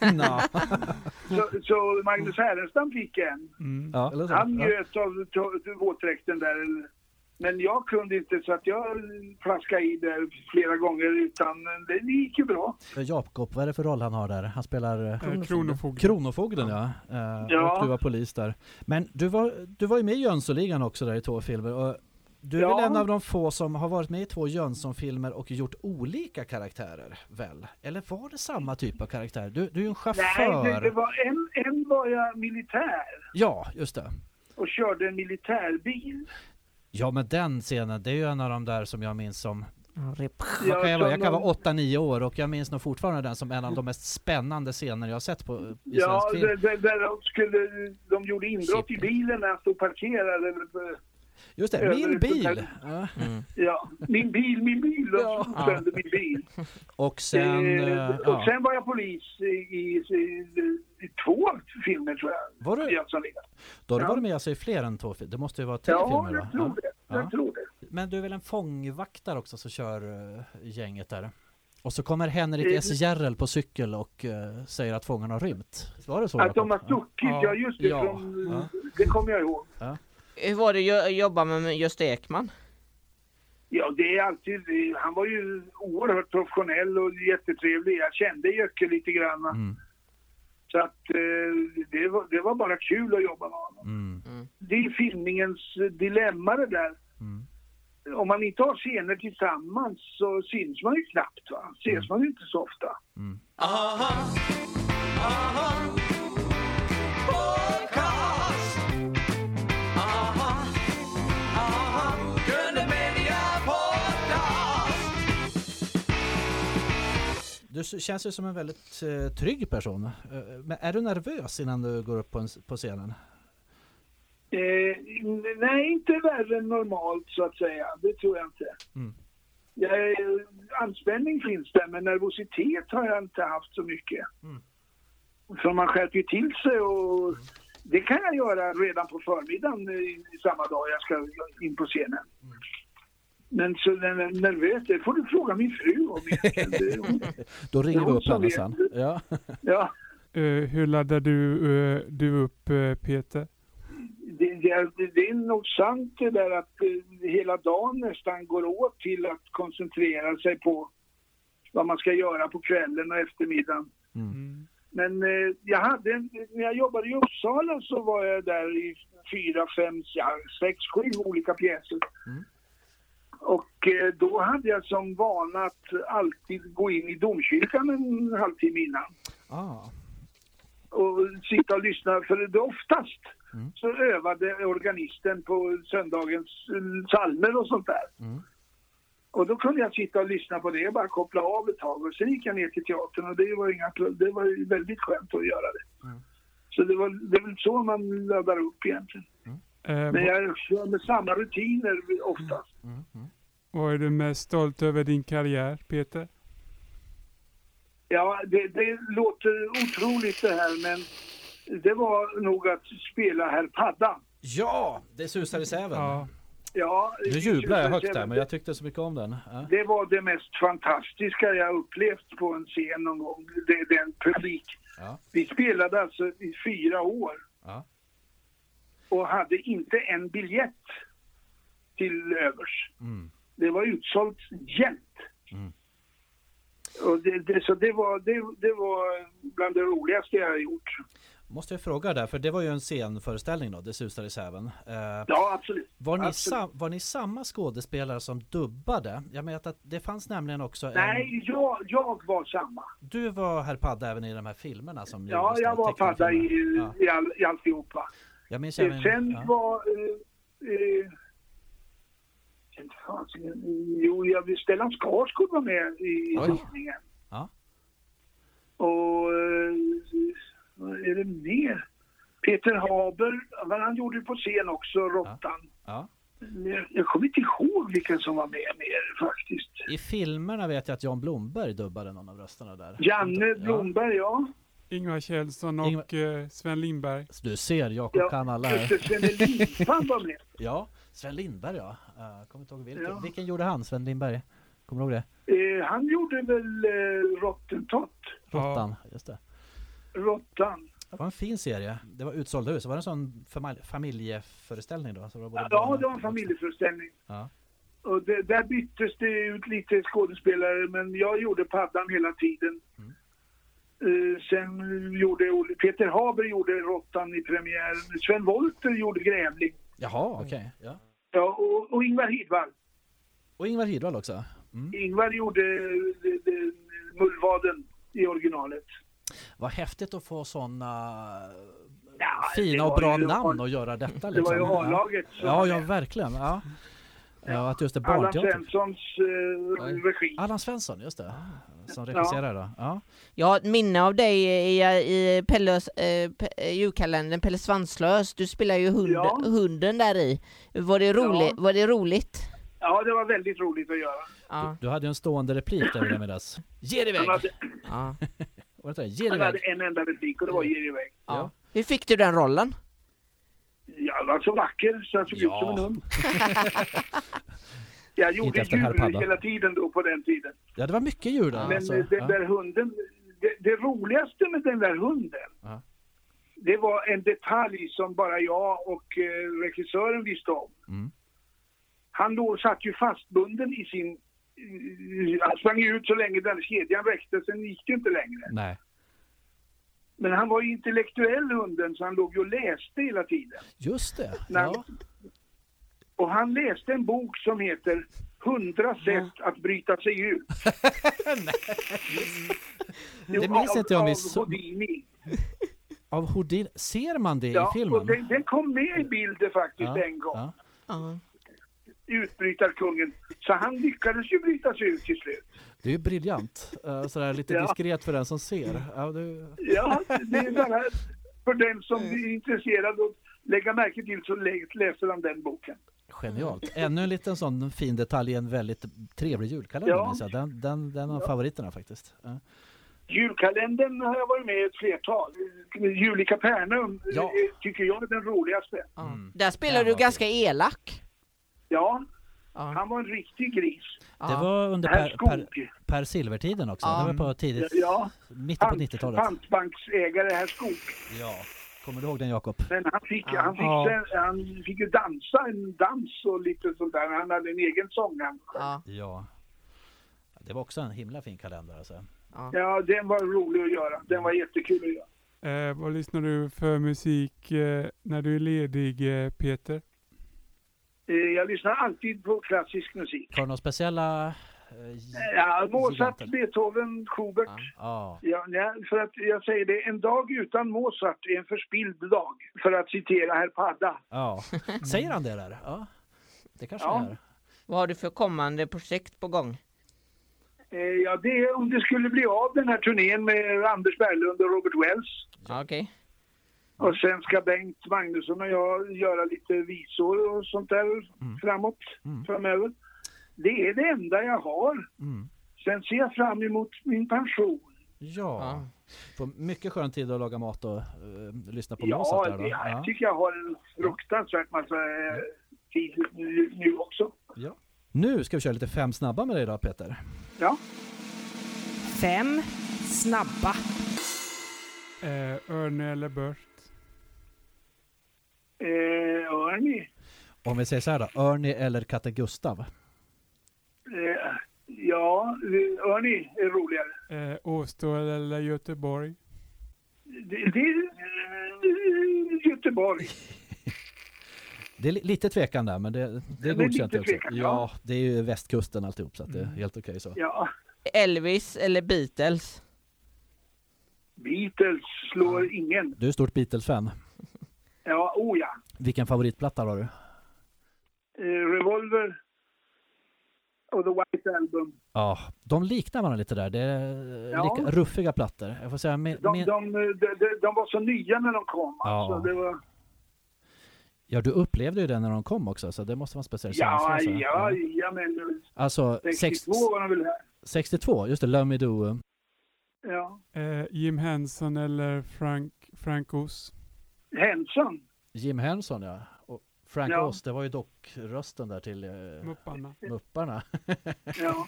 så Magnus Härenstam fick en. Mm. Ja, han njöt av våtdräkten där. Men jag kunde inte så att jag flaskade i det flera gånger utan det gick ju bra. Jakob, vad är det för roll han har där? Han spelar Kronofogden och du var polis där. Men du var ju med i Jönssonligan också där i 2 filmer och du är väl en av de få som har varit med i 2 Jönssonfilmer och gjort olika karaktärer, väl? Eller var det samma typ av karaktär? Du är ju en chaufför. Nej, det var en var jag militär. Ja, just det. Och körde en militärbil. Ja, men den scenen, det är ju en av de där som jag minns som Jag kan vara 8-9 år och jag minns nog fortfarande den som en av de mest spännande scener jag har sett på i svensk film. Ja, de gjorde inbrott i bilen när jag stod parkerad. Just det, min bil! Ja, min bil. Ja. Och sände min bil. Och sen var jag polis i 2 filmer, tror jag. Var du? Då har du varit med alltså i fler än 2 filmer. Det måste ju vara 3 filmer, va? Jag tror det. Men du är väl en fångvaktare också som kör gänget där? Och så kommer Henrik S. Järrel på cykel och säger att fångarna har rymt. Var det så? Att de har stuckit, det kommer jag ihåg. Ja. Hur var det att jobba med Gösta Ekman? Ja, det är alltid... Han var ju oerhört professionell och jättetrevlig. Jag kände Jöcke lite grann. Mm. Så att det var bara kul att jobba med honom. Mm. Det är filmningens dilemma det där. Mm. Om man inte har scener tillsammans så syns man ju knappt, va? Ses man ju inte så ofta. Mm. Aha. Du känns ju som en väldigt trygg person. Men är du nervös innan du går upp på scenen? Nej, inte värre än normalt så att säga. Det tror jag inte. Mm. Anspänning finns där, men nervositet har jag inte haft så mycket. Mm. För man skärper till sig och det kan jag göra redan på förmiddagen i samma dag jag ska in på scenen. Mm. Men så nervös, det får du fråga min fru om. Då ringer vi upp henne sen. Ja. Ja. Hur laddar du upp Peter? Det är nog sant det där att hela dagen nästan går åt till att koncentrera sig på vad man ska göra på kvällen och eftermiddagen. Mm. Men när jag jobbade i Uppsala så var jag där i 4, 5, 6, 7 olika pjäser. Mm. Och då hade jag som vana att alltid gå in i domkyrkan en halvtimme innan. Och sitta och lyssna. För det oftast så övade organisten på söndagens psalmer och sånt där. Mm. Och då kunde jag sitta och lyssna på det och bara koppla av ett tag. Och sen gick jag ner till teatern och det var väldigt skönt att göra det. Mm. Så det är väl så man laddar upp egentligen. Mm. Men jag kör med samma rutiner oftast. Mm. Vad är du mest stolt över din karriär, Peter? Ja, det låter otroligt det här, men det var nog att spela Herr Padda. Ja, det susades även. Ja, du jublar högt där, men jag tyckte så mycket om den. Ja. Det var det mest fantastiska jag upplevt på en scen någon gång. Det är en publik. Ja. Vi spelade alltså i 4 år. Ja. Och hade inte en biljett till övers. Mm. Det var utsålt jämt. Mm. Och det var bland det roligaste jag har gjort. Måste jag fråga där, för det var ju en scenföreställning då, det susade i säven. Ja, absolut. Var ni samma skådespelare som dubbade? Jag menar att det fanns nämligen också en... Nej, jag var samma. Du var Herr Padda även i de här filmerna som... Ja, jag var Padda i alltihopa. Jag vill ställa en Skarsgård var med i tidningen. Ja. Och vad är det mer? Peter Haber, han gjorde det på scen också, Rottan. Ja. Jag kommer inte ihåg vilken som var med mer faktiskt. I filmerna vet jag att Jan Blomberg dubbade någon av rösterna där. Janne Blomberg, ja. Ingvar Kjellson och Sven Lindberg. Du ser, Jakob kan alla här. Sven Lindberg, ja. Kommer inte ihåg vilken. Ja. Vilken gjorde han, Sven Lindberg? Kommer du ihåg det? Han gjorde väl Rottentott. Rottan, just det. Rottan. Det var en fin serie. Det var utsålda hus. Var det en sån familjeföreställning då? Så det var det var en familjeföreställning. Ja. Och där byttes det ut lite skådespelare, men jag gjorde Paddan hela tiden. Mm. Sen gjorde Peter Haber gjorde Rottan i premiären. Sven Wolter gjorde Grävling. Jaha, okej. Ja. Ja, och Ingvar Hidvall. Och Ingvar Hidvall också. Mm. Ingvar gjorde Mullvaden i originalet. Vad häftigt att få sådana fina och bra namn och göra detta. Liksom. Det var ju A-laget. Ja, verkligen. Ja. Ja, att just det, barnteater. Allan Svenssons regi. Allan Svensson, just det. Som regisserar då. Ja. Jag har ett minne av dig i Pelles julkalendern, Pelle Svanslös. Du spelar ju hunden där i. Var det roligt? Ja, det var väldigt roligt att göra. Ja. Du hade en stående replik där i middags. Ge dig iväg! Han hade en enda replik och det var ge dig iväg. Ja. Ja. Hur fick du den rollen? Jag var så vacker så jag såg ut som en hund. Jag gjorde djur hela tiden då på den tiden. Ja, det var mycket djur där. Men alltså, den där hunden, det roligaste med den där hunden, det var en detalj som bara jag och regissören visste om. Mm. Han då satt ju fastbunden i sin... Han sprang ut så länge den kedjan räckte, sen gick det inte längre. Nej. Men han var ju intellektuell, hunden, så han låg ju och läste hela tiden. Just det, ja. Och han läste en bok som heter 100 sätt att bryta sig ut. Nej. Det minns inte jag minns. Av Houdini. Av Houdini? Ser man det i filmen? Och den kom med i bilden faktiskt en gång. Ja. Utbrytarkungen. Så han lyckades ju bryta sig ut till slut. Det är ju briljant. Sådär lite diskret för den som ser. Ja, det är bara för den som är intresserad och lägga märke till, så läser han den boken. Genialt. Ännu en liten sån fin detalj i en väldigt trevlig julkalender. Ja. Den är favoriterna faktiskt. Ja. Julkalendern har jag varit med ett flertal. Juli Kapernaum tycker jag är den roligaste. Mm. Där spelar du ganska elak. Ja, han var en riktig gris. Det var under Per Silver-tiden också. Det var på tidigt, mitten på 90-talet. Pantbanksägare här Skog. Ja, kommer du ihåg den, Jakob? Men han fick ju dansa en dans och lite sånt där. Han hade en egen sång. Ja, det var också en himla fin kalender. Alltså. Ja, den var rolig att göra. Den var jättekul att göra. Vad lyssnar du för musik när du är ledig, Peter? Jag lyssnar alltid på klassisk musik. Har du några speciella... Mozart, giganter? Beethoven, Schubert. För att jag säger det, en dag utan Mozart är en förspilld dag. För att citera herr Padda. Ja. Säger han det där? Ja, det kanske är. Vad har du för kommande projekt på gång? Det är om det skulle bli av den här turnén med Anders Berglund och Robert Wells. Ja, okej. Och sen ska Bengt Magnusson och jag göra lite visor och sånt där framöver. Det är det enda jag har. Mm. Sen ser jag fram emot min pension. Ja. Får mycket skön tid att laga mat och lyssna på Mozart där då. Ja, jag tycker jag har en fruktansvärt massa tid nu också. Ja. Nu ska vi köra lite 5 snabba med dig idag, Peter. Ja. 5 snabba. Örne eller Bört? Örne. Om vi säger så här då, Örne eller Katten Gustav? Örne är roligare. Åstol eller Göteborg? Det är Göteborg. Det är lite tvekan där, men det är godkänt. Ja, det är ju västkusten alltihop, så att det är helt okej så. Ja. Elvis eller Beatles? Beatles slår ingen. Du är stort Beatles-fan. Ja, Vilken favoritplatta har du? Revolver och The White Album. Ja, de liknar varandra lite där. Det är ruffiga plattor. Jag får säga, de var så nya när de kom. Ja. Alltså, det var... Ja, du upplevde ju det när de kom också, så det måste vara speciellt. Men... Alltså, 62 var de väl här. 62, just det, Love Me Do. Ja. Jim Henson eller Frank Oz? Henson. Jim Henson, Och Frank Oz, det var ju dock rösten där till Mupparna. Var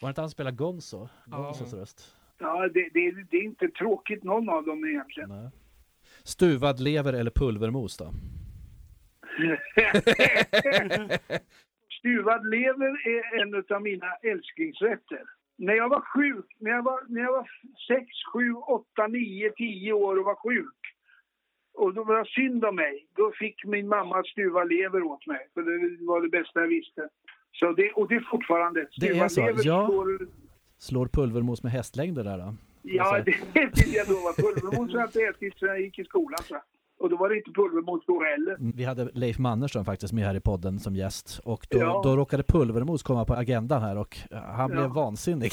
det inte han spelar Gonzos röst? Ja, det är inte tråkigt någon av dem egentligen. Nej. Stuvad lever eller pulvermos då? Stuvad lever är en av mina älsklingsrätter. När jag var 6, 7, 8, 9, 10 år och var sjuk, och då var det synd om mig, då fick min mamma stuva lever åt mig, för det var det bästa jag visste. Så det är fortfarande stuva lever. Slår pulvermos med hästlängder där då? Ja, det vill jag lova. Pulvermos har jag inte ätit sedan jag gick i skolan. Så. Och då var det inte pulvermos heller. Vi hade Leif Mannerström faktiskt med här i podden som gäst. Och då råkade pulvermos komma på agendan här. Och han blev vansinnig.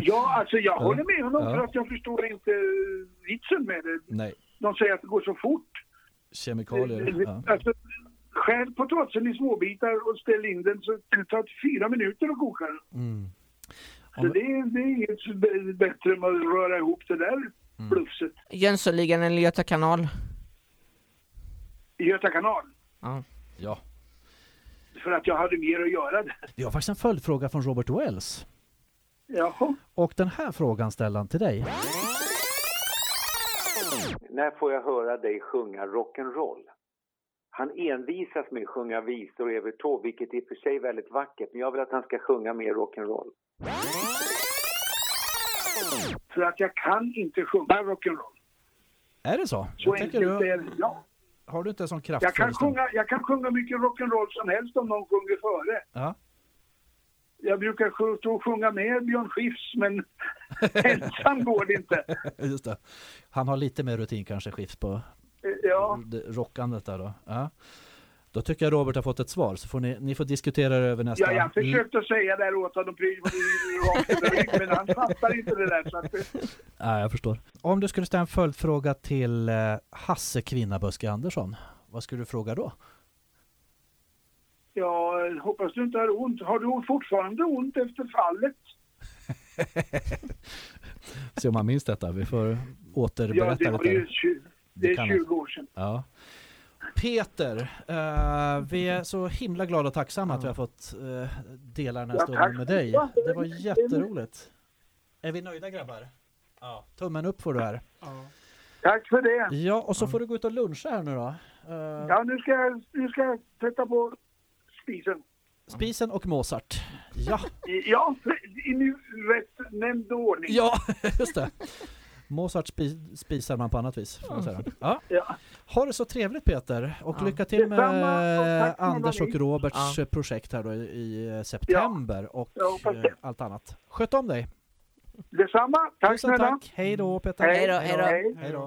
Ja, alltså jag håller med honom. För att jag förstår inte vitsen med det. Nej. De säger att det går så fort. Kemikalier. Alltså, skär potatsen i småbitar och ställ in den. Så det tar 4 minuter att koka den. Mm. Så det är inget bättre än att röra ihop det där blufset. Jönssonligan eller Göta kanal? Göta kanal. Ja. För att jag hade mer att göra det. Jag har faktiskt en följdfråga från Robert Wells. Jaha. Och den här frågan ställer han till dig. När får jag höra dig sjunga rock'n'roll? Han envisas med att sjunga visor och övertå, vilket i och för sig är väldigt vackert. Men jag vill att han ska sjunga mer rock'n'roll. För att jag kan inte sjunga rock'n'roll. Är det så? Så enkelt är det, ja. Har du inte en sån kraft? Jag kan sjunga mycket rock'n'roll som helst om någon sjunger före. Ja. Jag brukar sjunga med Björn Skifs, men ensam går det inte. Just det. Han har lite mer rutin kanske, Skifs, på rockandet där då. Ja. Då tycker jag Robert har fått ett svar, så får ni får diskutera det över nästa. Ja, jag försökte säga där åt honom, men han fattar inte det där. Så att... Nej, jag förstår. Om du skulle ställa en följdfråga till Hasse Kvinnaböske Andersson, vad skulle du fråga då? Ja, hoppas du inte har ont. Har du fortfarande ont efter fallet? Se om man minns detta. Vi får återberätta det. Ja, det är 20 år sedan. Ja. Peter, vi är så himla glada och tacksamma att vi har fått dela den här stunden med dig. Det var jätteroligt. Är vi nöjda, grabbar? Ja. Tummen upp får du här. Ja. Tack för det. Ja, och så får du gå ut och luncha här nu då. Ja, nu ska jag sätta på spisen. Spisen och Mozart. Ja. Ja, i nu rätt nämnd ordning. Ja, just det. Mozart spisar man på annat vis. Ja. Ha det så trevligt, Peter. Och lycka till med Anders och Roberts projekt här då i september och allt annat. Sköt om dig. Detsamma. Tack. Hej då, Peter. Hej då.